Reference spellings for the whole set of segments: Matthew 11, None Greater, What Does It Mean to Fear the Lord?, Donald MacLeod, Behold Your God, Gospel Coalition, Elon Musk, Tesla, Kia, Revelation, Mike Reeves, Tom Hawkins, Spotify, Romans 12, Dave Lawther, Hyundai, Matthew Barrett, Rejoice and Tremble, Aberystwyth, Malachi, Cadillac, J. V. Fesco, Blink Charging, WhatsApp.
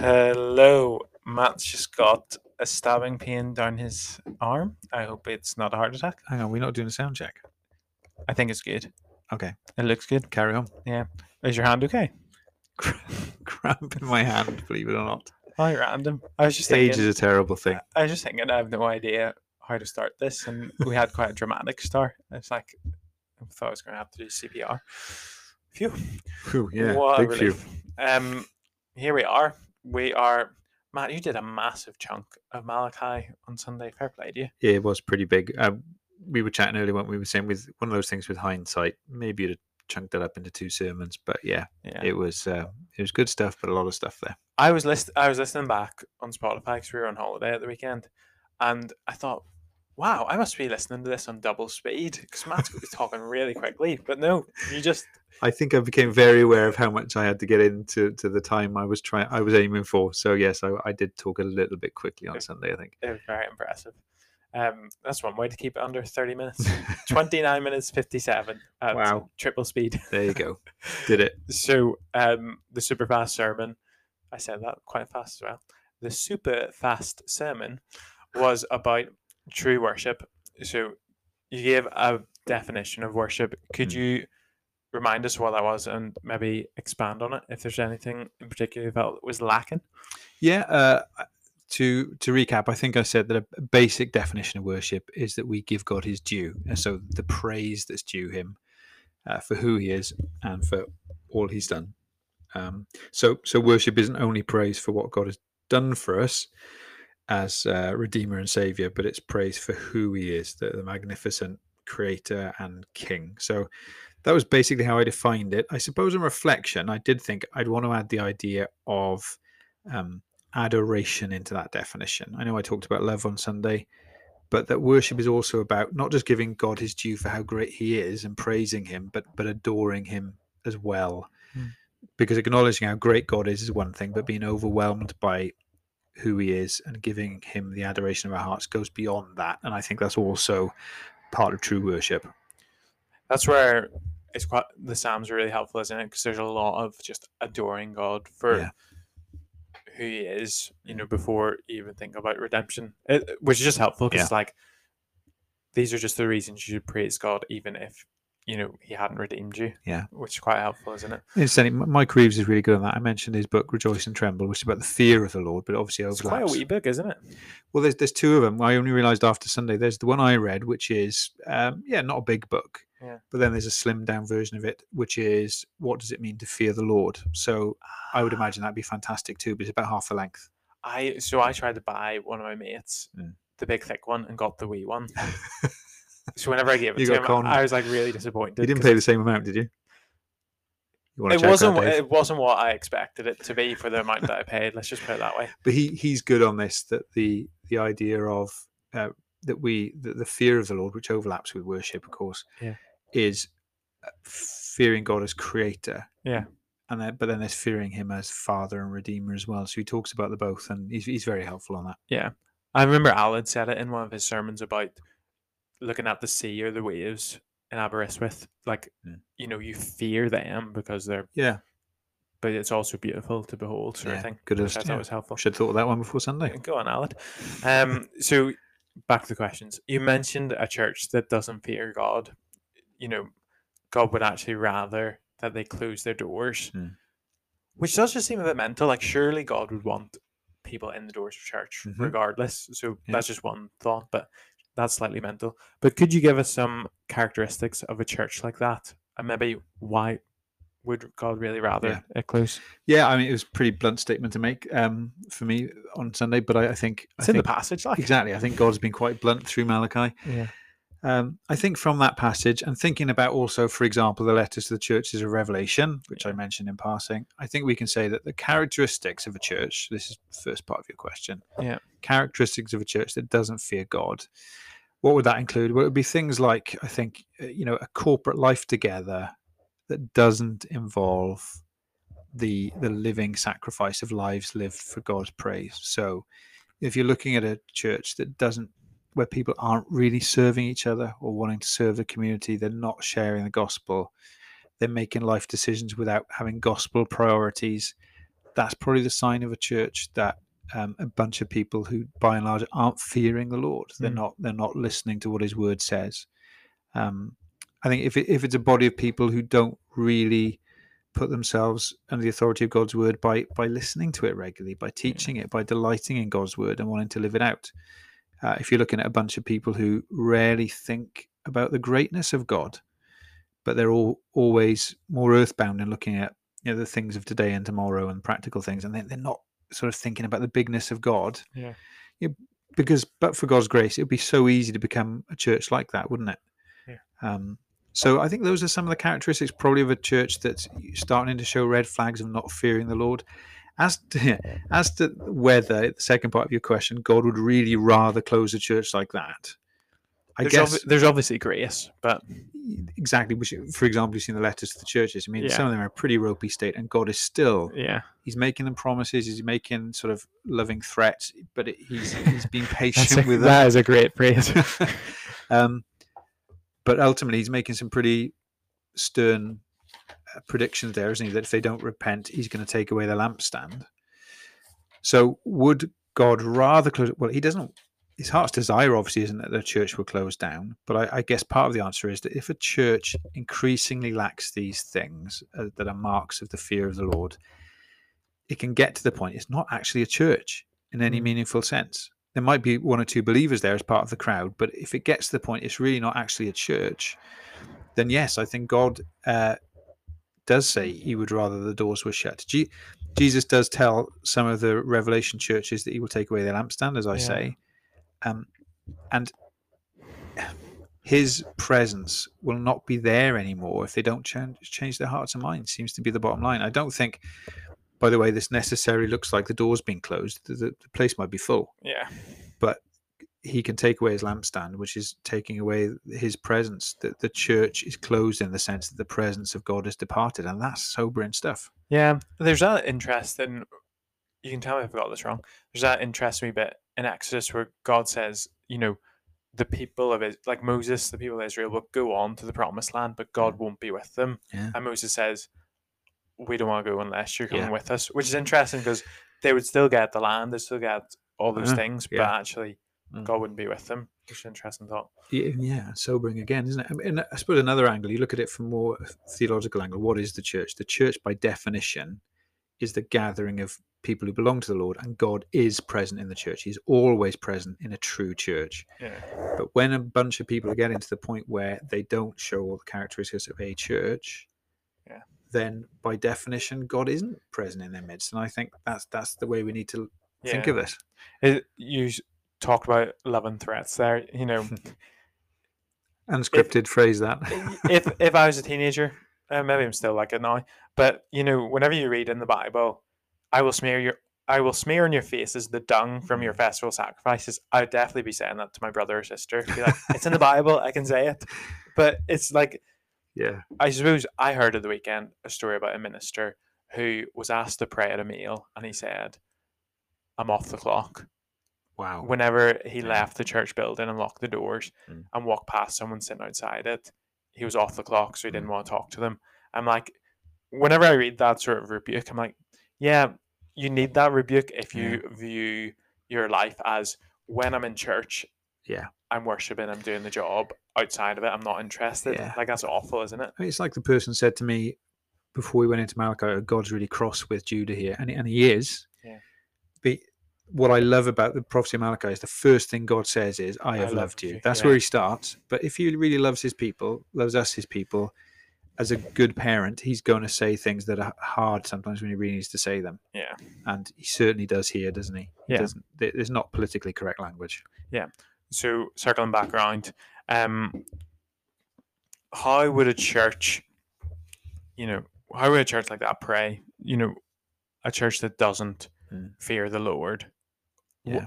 Hello. Matt's just got a stabbing pain down his arm. I hope it's not a heart attack. Hang on, we're not doing a sound check. I think it's good. Okay. It looks good. Carry on. Yeah. Is your hand okay? Cramp in my hand, believe it or not. Oh, random. I was just thinking, age is a terrible thing. I was just thinking, I have no idea how to start this, and we had quite a dramatic start. It's like, I thought I was going to have to do CPR. Phew. Phew, yeah. What big phew. Here we are. Matt, you did a massive chunk of Malachi on Sunday. Fair play to you. Yeah, it was pretty big. We were chatting earlier when we were saying, with one of those things with hindsight, maybe you'd have chunked that up into two sermons, but yeah. It was good stuff, but a lot of stuff there. I was listening back on Spotify because we were on holiday at the weekend, and I thought, wow, I must be listening to this on double speed because Matt's talking really quickly. But no, you just. I think I became very aware of how much I had to get into to the time I was aiming for. So yes, I did talk a little bit quickly on Sunday, I think. It was very impressive. That's one way to keep it under 30 minutes. 29 minutes 57 at triple speed. There you go. Did it. So the super fast sermon, I said that quite fast as well. The super fast sermon was about true worship. So you gave a definition of worship. Could you remind us what that was and maybe expand on it if there's anything in particular you felt was lacking? Yeah. To recap, I think I said that a basic definition of worship is that we give God his due. And so the praise that's due him for who he is and for all he's done. So worship isn't only praise for what God has done for us as Redeemer and Savior, but it's praise for who he is, the magnificent creator and king. So that was basically how I defined it. I suppose in reflection, I did think I'd want to add the idea of adoration into that definition. I know I talked about love on Sunday, but that worship is also about not just giving God his due for how great he is and praising him, but adoring him as well. Mm. Because acknowledging how great God is one thing, but being overwhelmed by who he is and giving him the adoration of our hearts goes beyond that. And I think that's also part of true worship. That's where it's quite, the Psalms are really helpful, isn't it? Because there's a lot of just adoring God for who he is, you know, before you even think about redemption, which is just helpful because, like, these are just the reasons you should praise God, even if, you know, he hadn't redeemed you, which is quite helpful, isn't it? Incidentally, Mike Reeves is really good on that. I mentioned his book, Rejoice and Tremble, which is about the fear of the Lord, but it obviously overlaps. It's quite a wee book, isn't it? Well, there's two of them. I only realised after Sunday. There's the one I read, which is, not a big book, but then there's a slimmed down version of it, which is, What Does It Mean to Fear the Lord? So I would imagine that'd be fantastic too, but it's about half the length. So I tried to buy one of my mates, the big thick one, and got the wee one. So whenever I gave it to him, I was like really disappointed. You didn't pay the same amount, did you? It wasn't what I expected it to be for the amount that I paid. Let's just put it that way. But he's good on this, that the idea of the fear of the Lord, which overlaps with worship, of course, is fearing God as creator. Yeah. But then there's fearing him as father and redeemer as well. So he talks about the both, and he's very helpful on that. Yeah. I remember Alan said it in one of his sermons about looking at the sea or the waves in Aberystwyth, like, you know, you fear them because they're, but it's also beautiful to behold, sort of thing. Good. I thought it was helpful. Should have thought of that one before Sunday. Go on, Alad. So back to the questions. You mentioned a church that doesn't fear God. You know, God would actually rather that they close their doors, which does just seem a bit mental. Like, surely God would want people in the doors of church regardless. So that's just one thought, but that's slightly mental. But could you give us some characteristics of a church like that? And maybe why would God really rather it close? Yeah, I mean, it was a pretty blunt statement to make for me on Sunday, but I think... It's in the passage, like. Exactly. I think God's been quite blunt through Malachi. Yeah. I think from that passage, and thinking about also, for example, the letters to the churches of Revelation, which I mentioned in passing, I think we can say that the characteristics of a church, this is the first part of your question, characteristics of a church that doesn't fear God. What would that include? Well, it would be things like, I think, you know, a corporate life together that doesn't involve the living sacrifice of lives lived for God's praise. So if you're looking at a church that doesn't, where people aren't really serving each other or wanting to serve the community, they're not sharing the gospel, they're making life decisions without having gospel priorities, that's probably the sign of a church that a bunch of people who, by and large, aren't fearing the Lord. They're not. They're not listening to what His Word says. I think if it's a body of people who don't really put themselves under the authority of God's Word by listening to it regularly, by teaching it, by delighting in God's Word and wanting to live it out. If you're looking at a bunch of people who rarely think about the greatness of God, but they're all always more earthbound in looking at, you know, the things of today and tomorrow and practical things, and they're not sort of thinking about the bigness of God. Yeah. You know, because but for God's grace, it would be so easy to become a church like that, wouldn't it? Yeah. So I think those are some of the characteristics probably of a church that's starting to show red flags of not fearing the Lord. As to whether, the second part of your question, God would really rather close a church like that, I guess... There's obviously grace, but... Exactly. Which, for example, you've seen the letters to the churches. I mean, some of them are a pretty ropey state, and God is still... Yeah. He's making them promises. He's making sort of loving threats, but he's being patient with them. That is a great phrase. But ultimately, he's making some pretty stern predictions there, isn't he? That if they don't repent, he's going to take away their lampstand. So would God rather close? Well, he doesn't. His heart's desire, obviously, isn't that the church will close down. But I guess part of the answer is that if a church increasingly lacks these things that are marks of the fear of the Lord, it can get to the point it's not actually a church in any meaningful sense. There might be one or two believers there as part of the crowd, but if it gets to the point it's really not actually a church, then yes, I think God does say he would rather the doors were shut. Jesus does tell some of the Revelation churches that he will take away their lampstand, as I say, and his presence will not be there anymore if they don't change their hearts and minds, seems to be the bottom line. I don't think... By the way, this necessarily looks like the door's been closed. The place might be full. Yeah. But he can take away his lampstand, which is taking away his presence. That the church is closed in the sense that the presence of God has departed. And that's sobering stuff. Yeah. There's that interest in, you can tell me if I got this wrong, there's that interesting bit in Exodus where God says, you know, the people of Israel, like Moses, the people of Israel will go on to the promised land, but God won't be with them. Yeah. And Moses says, we don't want to go unless you're coming with us, which is interesting because they would still get the land, they still get all those things, but actually God wouldn't be with them, which is an interesting thought. Yeah, sobering again, isn't it? And I suppose another angle, you look at it from a more theological angle, what is the church? The church, by definition, is the gathering of people who belong to the Lord, and God is present in the church. He's always present in a true church. Yeah. But when a bunch of people are getting to the point where they don't show all the characteristics of a church, then by definition God isn't present in their midst, and I think that's the way we need to think of it. You talked about love and threats there, you know, unscripted phrase that. if I was a teenager, maybe I'm still like it now, but you know, whenever you read in the Bible, I will smear on your faces the dung from your festival sacrifices, I would definitely be saying that to my brother or sister. Be like, it's in the Bible, I can say it. But it's like. Yeah, I suppose I heard at the weekend a story about a minister who was asked to pray at a meal, and he said, "I'm off the clock." Wow! Whenever he left the church building and locked the doors and walked past someone sitting outside it, he was off the clock, so he didn't want to talk to them. I'm like, whenever I read that sort of rebuke, I'm like, yeah, you need that rebuke if you view your life as when I'm in church. Yeah. I'm worshiping, I'm doing the job. Outside of it, I'm not interested. Yeah. Like, that's awful, isn't it? It's like the person said to me before we went into Malachi, God's really cross with Judah here. And he is. Yeah. But what I love about the prophecy of Malachi is the first thing God says is, I have loved you. That's where he starts. But if he really loves his people, loves us, his people, as a good parent, he's going to say things that are hard sometimes when he really needs to say them. Yeah. And he certainly does here, doesn't he? He doesn't, there's not politically correct language. Yeah. So circling back around, how would a church, you know, how would a church like that pray? You know, a church that doesn't fear the Lord,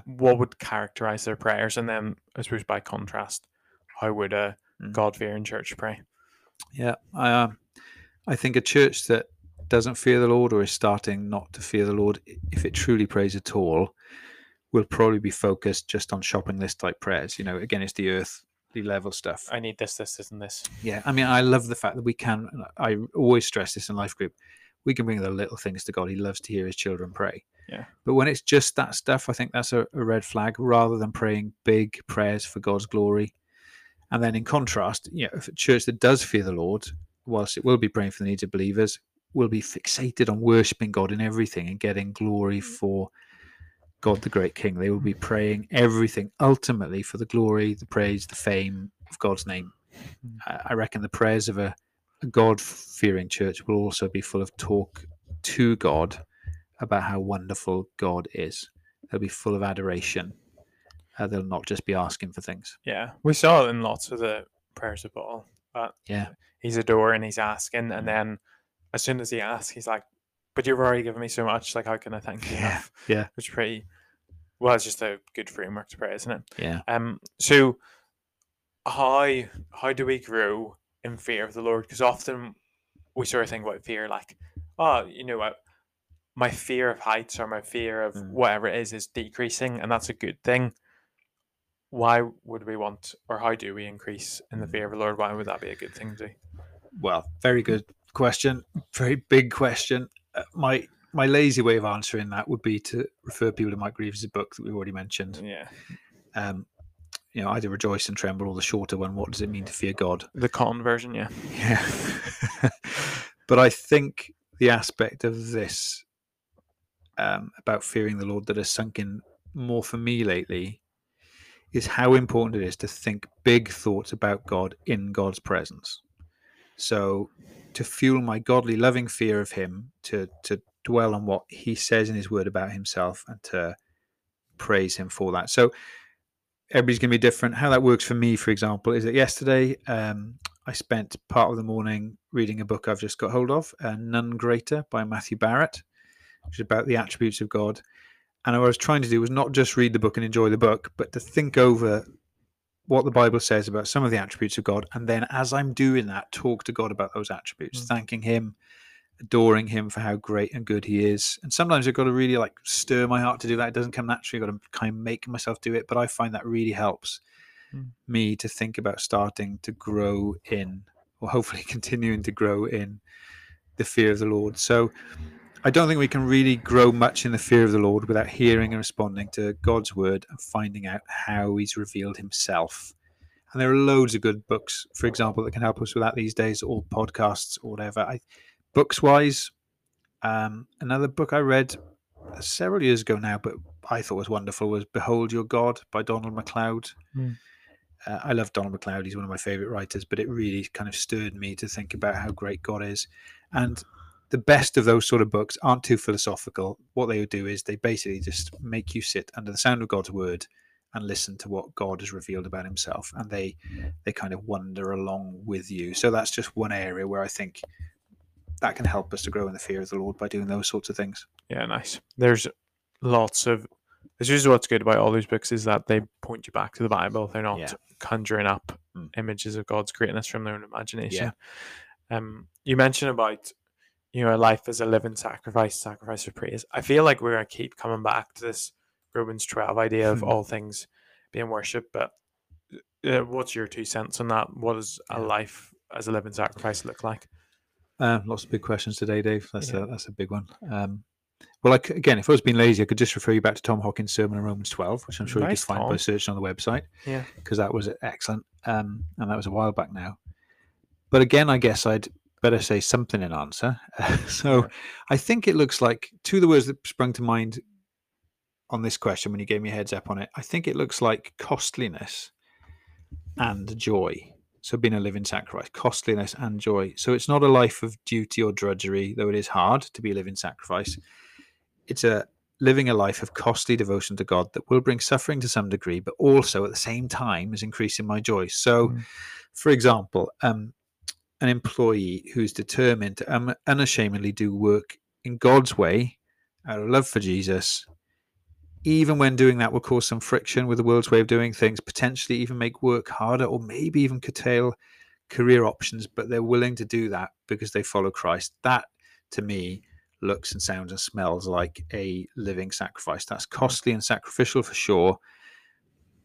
what would characterize their prayers? And then, I suppose, by contrast, how would a God-fearing church pray? Yeah, I think a church that doesn't fear the Lord or is starting not to fear the Lord, if it truly prays at all, will probably be focused just on shopping list type prayers. You know, again, it's the earthly level stuff. I need this, this, this, and this. Yeah. I mean, I love the fact that we can, I always stress this in life group, we can bring the little things to God. He loves to hear his children pray. Yeah. But when it's just that stuff, I think that's a red flag, rather than praying big prayers for God's glory. And then in contrast, you know, if a church that does fear the Lord, whilst it will be praying for the needs of believers, will be fixated on worshiping God in everything and getting glory for God the great King. They will be praying everything ultimately for the glory, the praise, the fame of God's name. I reckon the prayers of a God-fearing church will also be full of talk to God about how wonderful God is. They'll be full of adoration. They'll not just be asking for things. Yeah, we saw it in lots of the prayers of Paul. But yeah, he's adoring, he's asking, and then as soon as he asks, he's like, but you've already given me so much, like, how can I thank you enough? Yeah. Which is pretty, well, it's just a good framework to pray, isn't it? Yeah. So how do we grow in fear of the Lord? Because often we sort of think about fear like, oh, you know what, my fear of heights or my fear of whatever it is decreasing, and that's a good thing. Why would we want, or how do we increase in the fear of the Lord? Why would that be a good thing to do? Well, very good question. Very big question. My lazy way of answering that would be to refer people to Mike Reeves' book that we've already mentioned. Yeah. You know, either Rejoice and Tremble or the shorter one, What Does It Mean to Fear God? The cotton version, yeah. Yeah. But I think the aspect of this about fearing the Lord that has sunk in more for me lately is how important it is to think big thoughts about God in God's presence. So to fuel my godly, loving fear of him, to dwell on what he says in his word about himself and to praise him for that. So everybody's going to be different. How that works for me, for example, is that yesterday I spent part of the morning reading a book I've just got hold of, None Greater by Matthew Barrett, which is about the attributes of God. And what I was trying to do was not just read the book and enjoy the book, but to think over what the Bible says about some of the attributes of God. And then as I'm doing that, talk to God about those attributes, thanking him, adoring him for how great and good he is. And sometimes I've got to really like stir my heart to do that. It doesn't come naturally. I've got to kind of make myself do it. But I find that really helps me to think about starting to grow in, or hopefully continuing to grow in, the fear of the Lord. So I don't think we can really grow much in the fear of the Lord without hearing and responding to God's word and finding out how he's revealed himself. And there are loads of good books, for example, that can help us with that these days, or podcasts or whatever. Books-wise, another book I read several years ago now, but I thought was wonderful, was Behold Your God by Donald MacLeod. I love Donald MacLeod. He's one of my favorite writers, but it really kind of stirred me to think about how great God is. And the best of those sort of books aren't too philosophical. What they do is they basically just make you sit under the sound of God's word and listen to what God has revealed about himself. And they kind of wander along with you. So that's just one area where I think that can help us to grow in the fear of the Lord by doing those sorts of things. Yeah, nice. It's usually what's good about all these books is that they point you back to the Bible. They're not conjuring up images of God's greatness from their own imagination. Yeah. You mentioned about, you know, life is a living sacrifice of praise. I feel like we're going to keep coming back to this Romans 12 idea of all things being worship, but what's your 2 cents on that? What does a life as a living sacrifice look like? Lots of big questions today, Dave. That's a big one. Well, again, if I was being lazy, I could just refer you back to Tom Hawkins' sermon on Romans 12, which I'm sure you can find by searching on the website, because that was excellent, and that was a while back now. But again, I guess I'd better say something in answer. So I think it looks like, two of the words that sprung to mind on this question when you gave me a heads up on it, I think it looks like costliness and joy. So being a living sacrifice, costliness and joy. So it's not a life of duty or drudgery, though it is hard to be a living sacrifice. It's living a life of costly devotion to God that will bring suffering to some degree, but also at the same time is increasing my joy. So, for example, an employee who's determined to unashamedly do work in God's way out of love for Jesus, even when doing that will cause some friction with the world's way of doing things, potentially even make work harder or maybe even curtail career options, but they're willing to do that because they follow Christ. That, to me, looks and sounds and smells like a living sacrifice. That's costly and sacrificial for sure,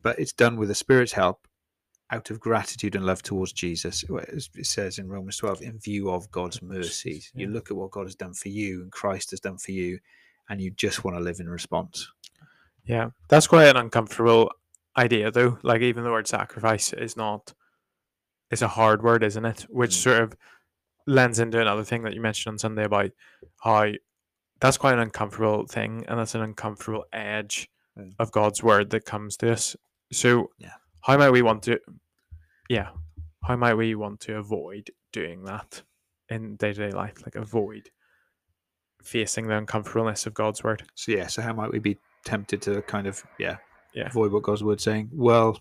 but it's done with the Spirit's help out of gratitude and love towards Jesus, as it says in Romans 12, in view of God's mercies. You look at what God has done for you and Christ has done for you, and you just want to live in response. Yeah, that's quite an uncomfortable idea, though. Like, even the word sacrifice is not, it's a hard word, isn't it? Which sort of lends into another thing that you mentioned on Sunday about how that's quite an uncomfortable thing, and that's an uncomfortable edge of God's word that comes to us. So how might we want to, how might we want to avoid doing that in day-to-day life? Like, avoid facing the uncomfortableness of God's word. So so how might we be tempted to kind of avoid what God's word's saying? Well,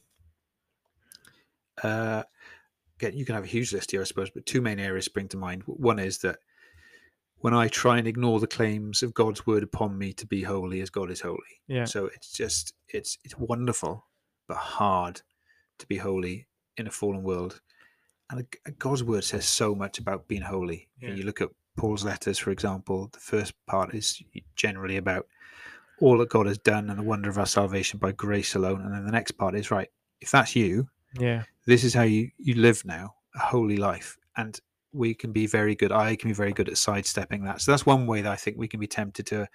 again, you can have a huge list here, I suppose, but two main areas spring to mind. One is that when I try and ignore the claims of God's word upon me to be holy as God is holy. Yeah. So it's just, it's wonderful, but hard to be holy in a fallen world. And God's word says so much about being holy. Yeah. You look at Paul's letters, for example, the first part is generally about all that God has done and the wonder of our salvation by grace alone. And then the next part is, right, if that's you, this is how you live now, a holy life. And we can be very good. I can be very good at sidestepping that. So that's one way that I think we can be tempted to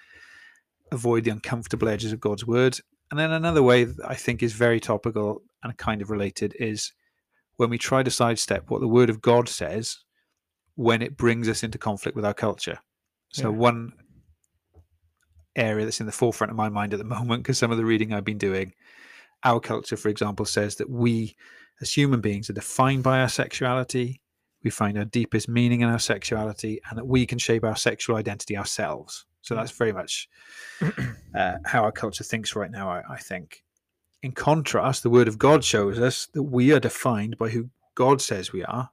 avoid the uncomfortable edges of God's word. And then another way that I think is very topical and kind of related is when we try to sidestep what the word of God says when it brings us into conflict with our culture. So one area that's in the forefront of my mind at the moment, because some of the reading I've been doing, our culture, for example, says that we as human beings are defined by our sexuality. We find our deepest meaning in our sexuality, and that we can shape our sexual identity ourselves. So that's very much how our culture thinks right now, I think. In contrast, the word of God shows us that we are defined by who God says we are.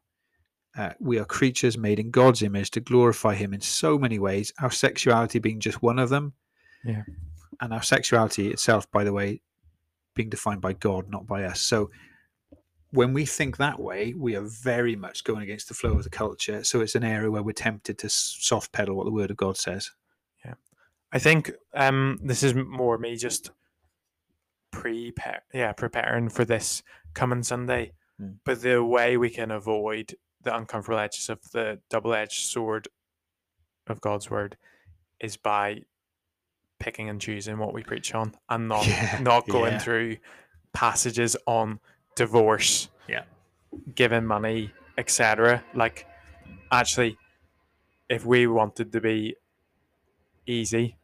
We are creatures made in God's image to glorify him in so many ways, our sexuality being just one of them. Yeah. And our sexuality itself, by the way, being defined by God, not by us. So when we think that way, we are very much going against the flow of the culture. So it's an area where we're tempted to soft pedal what the word of God says. Yeah. I think this is more me just preparing for this coming Sunday. But the way we can avoid the uncomfortable edges of the double-edged sword of God's word is by picking and choosing what we preach on, and not going through passages on divorce, giving money, etc. Like, actually, if we wanted to be easy,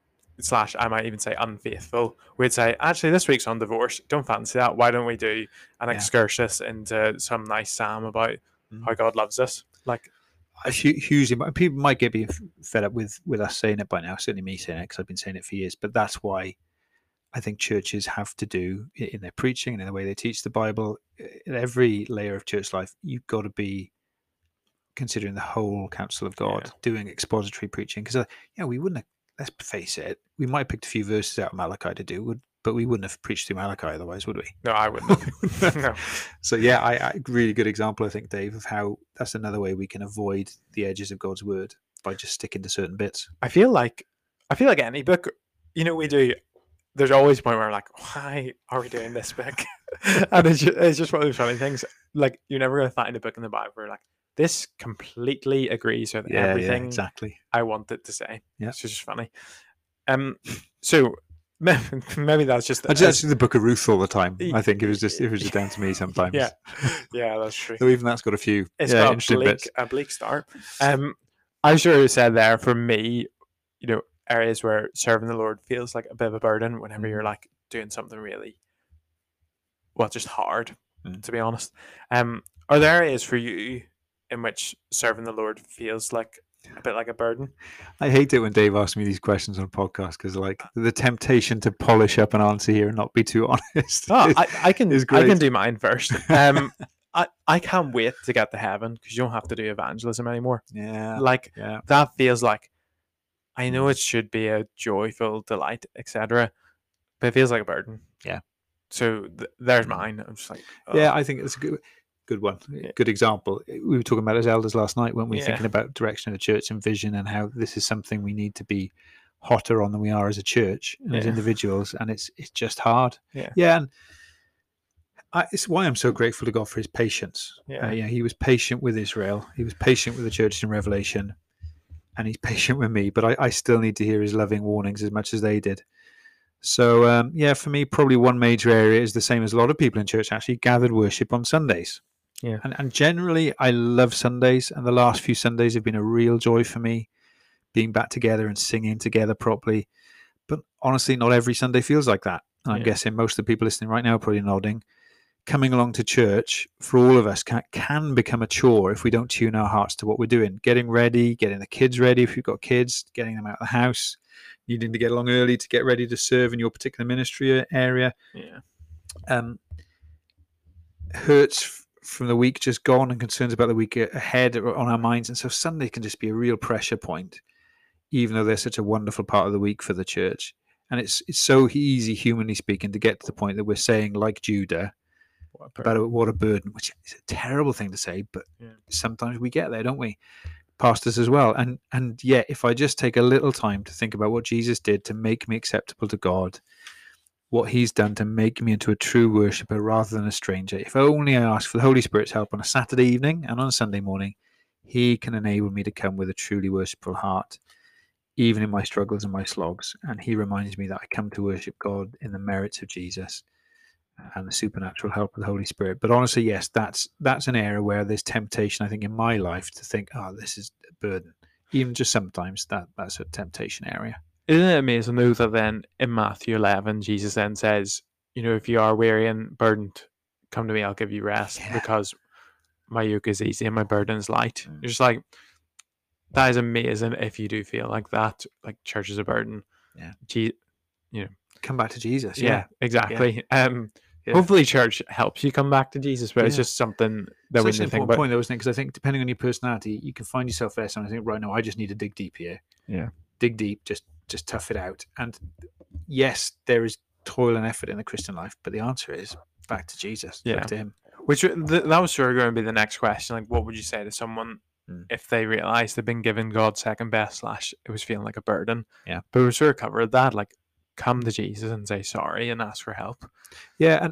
/ I might even say unfaithful, we'd say, actually, this week's on divorce, don't fancy that, why don't we do an excursus into some nice psalm about how God loves us? Like, hugely, people might get fed up with us saying it by now, certainly me saying it, because I've been saying it for years. But that's why I think churches have to do in their preaching and in the way they teach the Bible, in every layer of church life, you've got to be considering the whole counsel of God, doing expository preaching. Because we wouldn't have, let's face it, we might have picked a few verses out of Malachi to do, but we wouldn't have preached through Malachi otherwise, would we? No, I wouldn't have. No. So I really good example, I think, Dave, of how that's another way we can avoid the edges of God's word, by just sticking to certain bits. I feel like any book, we do, there's always a point where I'm like, why are we doing this book? And it's just one of those funny things. Like, you're never going to find a book in the Bible where, like, this completely agrees with everything exactly I want it to say. Yeah, it's just funny. So maybe that's just actually the Book of Ruth all the time. I think it was just down to me sometimes. Yeah, that's true. So even that's got a few. It's got a bleak start. I sure said there for me, areas where serving the Lord feels like a bit of a burden whenever you're like doing something really just hard, to be honest. Are there areas for you in which serving the Lord feels like a bit like a burden? I hate it when Dave asks me these questions on a podcast, because like the temptation to polish up an answer here and not be too honest. Oh, I can do mine first. I can't wait to get to heaven, because you don't have to do evangelism anymore. That feels like, I know it should be a joyful delight, etc., but it feels like a burden. Yeah. So there's mine. I'm just like, I think it's a good one. Good example. We were talking about as elders last night, weren't we? Yeah. Thinking about direction of the church and vision, and how this is something we need to be hotter on than we are as a church and as individuals, and it's just hard. And It's why I'm so grateful to God for his patience. He was patient with Israel. He was patient with the churches in Revelation, and he's patient with me. But I still need to hear his loving warnings as much as they did. So, for me, probably one major area is the same as a lot of people in church, actually, gathered worship on Sundays. Yeah. And generally, I love Sundays, and the last few Sundays have been a real joy for me, being back together and singing together properly. But honestly, not every Sunday feels like that. And I'm guessing most of the people listening right now are probably nodding. Coming along to church, for all of us, can become a chore if we don't tune our hearts to what we're doing. Getting ready, getting the kids ready if you've got kids, getting them out of the house, needing to get along early to get ready to serve in your particular ministry area. Yeah. Hurts from the week just gone and concerns about the week ahead are on our minds. And so Sunday can just be a real pressure point, even though they're such a wonderful part of the week for the church. And it's so easy, humanly speaking, to get to the point that we're saying, like Judah, what a burden, which is a terrible thing to say, but sometimes we get there, don't we? Pastors as well. And yet, if I just take a little time to think about what Jesus did to make me acceptable to God, what he's done to make me into a true worshiper rather than a stranger, if only I ask for the Holy Spirit's help on a Saturday evening and on a Sunday morning, he can enable me to come with a truly worshipful heart, even in my struggles and my slogs. And he reminds me that I come to worship God in the merits of Jesus and the supernatural help of the Holy Spirit. But honestly, yes, that's an area where there's temptation, I think, in my life to think, this is a burden. Even just sometimes, that's a temptation area. Isn't it amazing, though, that then in Matthew 11, Jesus then says, if you are weary and burdened, come to me, I'll give you rest, because my yoke is easy and my burden is light. Mm. You're just like, that is amazing. If you do feel like that, like church is a burden, come back to Jesus. Yeah, exactly. Yeah. Hopefully, church helps you come back to Jesus, but it's just something that we need to think about. Point, though, isn't it? Because I think depending on your personality, you can find yourself there. So I think right now, I just need to dig deep here. Yeah, dig deep. Just tough it out. And yes, there is toil and effort in the Christian life, but the answer is back to Jesus. Yeah, back to him. Which that was sure going to be the next question. Like, what would you say to someone? If they realize they've been given God's second best / it was feeling like a burden. Yeah. But we sort of covered that, like come to Jesus and say sorry and ask for help. Yeah.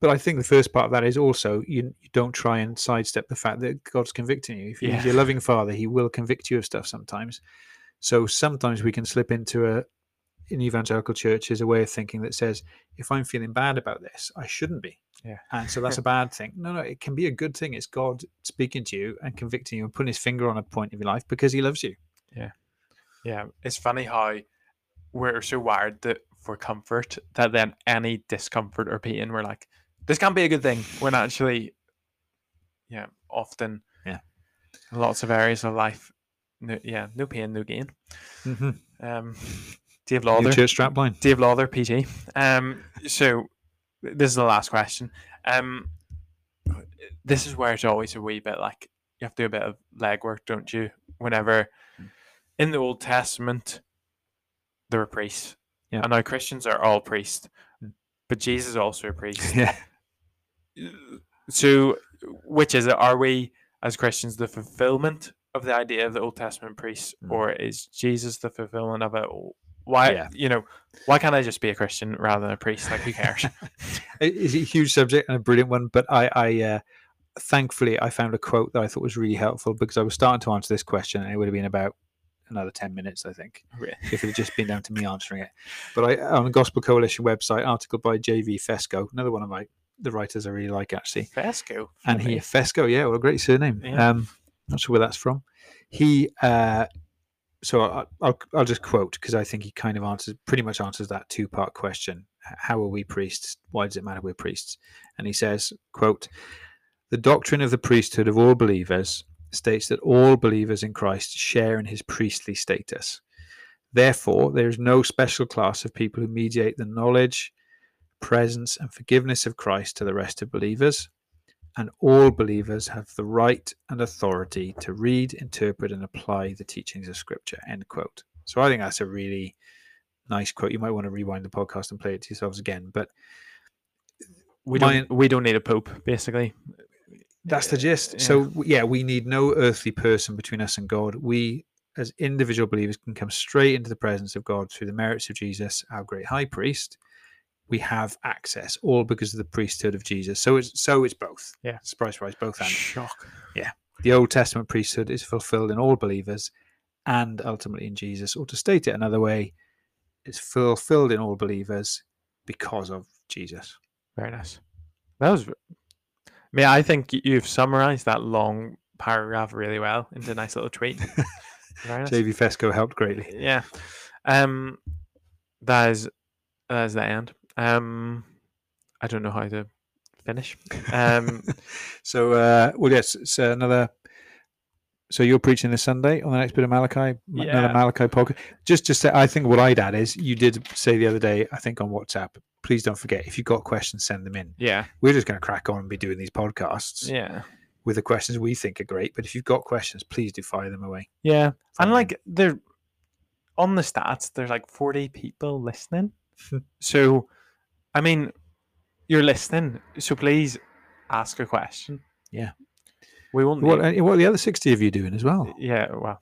But I think the first part of that is also you don't try and sidestep the fact that God's convicting you. If he's your loving father, he will convict you of stuff sometimes. So sometimes we can slip into in evangelical churches, a way of thinking that says, if I'm feeling bad about this, I shouldn't be. Yeah. And so that's a bad thing. No, it can be a good thing. It's God speaking to you and convicting you and putting his finger on a point of your life because he loves you. Yeah. Yeah. It's funny how we're so wired for comfort that then any discomfort or pain, we're like, this can't be a good thing. When actually, often in lots of areas of life, no pain, no gain. Mm-hmm. Dave Lawther. Church strapline. Dave Lawther, PT. So this is the last question. This is where it's always a wee bit like you have to do a bit of legwork, don't you? Whenever in the Old Testament there were priests. Yeah. And now Christians are all priests. But Jesus is also a priest. Yeah. So which is it? Are we as Christians the fulfillment of the idea of the Old Testament priests, or is Jesus the fulfillment of it all? Why, why can't I just be a Christian rather than a priest? Like, who cares? It's a huge subject and a brilliant one, but I thankfully, I found a quote that I thought was really helpful because I was starting to answer this question and it would have been about another 10 minutes, I think, if it had just been down to me answering it. But on the Gospel Coalition website, article by J. V. Fesco, another one of the writers I really like, actually. Fesco? And Fesco, what a great surname. Yeah. Not sure where that's from. So I'll just quote because I think he kind of pretty much answers that two-part question. How are we priests? Why does it matter we're priests? And he says, quote, "The doctrine of the priesthood of all believers states that all believers in Christ share in his priestly status. Therefore, there is no special class of people who mediate the knowledge, presence, and forgiveness of Christ to the rest of believers. And all believers have the right and authority to read, interpret, and apply the teachings of Scripture." End quote. So I think that's a really nice quote. You might want to rewind the podcast and play it to yourselves again. But we don't need a pope, basically. That's the gist. Yeah. So we need no earthly person between us and God. We, as individual believers, can come straight into the presence of God through the merits of Jesus, our great high priest. we have access, all because of the priesthood of Jesus. So it's both. Yeah. Surprise, surprise, both. And shock. Yeah. The Old Testament priesthood is fulfilled in all believers and ultimately in Jesus. Or to state it another way, it's fulfilled in all believers because of Jesus. Very nice. That was, I mean, I think you've summarized that long paragraph really well into a nice little tweet. Nice. J. V. Fesco helped greatly. Yeah. That is the end. I don't know how to finish. Well, yes, it's another. So you're preaching this Sunday on the next bit of Malachi, yeah. Another Malachi podcast. Just say, I think what I'd add is you did say the other day, I think on WhatsApp, please don't forget, if you've got questions, send them in. Yeah. We're just going to crack on and be doing these podcasts. Yeah. With the questions we think are great, but if you've got questions, please do fire them away. Yeah. And like they're on the stats, there's like 40 people listening. So, I mean, you're listening, so please ask a question. Yeah. We won't. What are the other 60 of you doing as well? Yeah, well.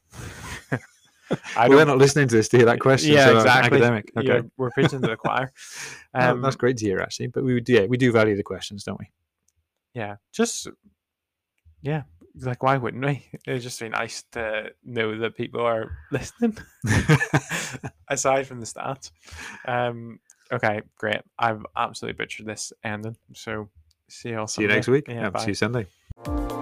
We're not listening to this to hear that question. Yeah, so exactly. Academic. Okay. Yeah, we're preaching to the choir. That's great to hear, actually. But we do value the questions, don't we? Yeah. Yeah. Like, why wouldn't we? It would just be nice to know that people are listening, aside from the stats. Okay, great. I've absolutely butchered this ending. So, see you all Sunday. See you next week. Yeah, see you Sunday.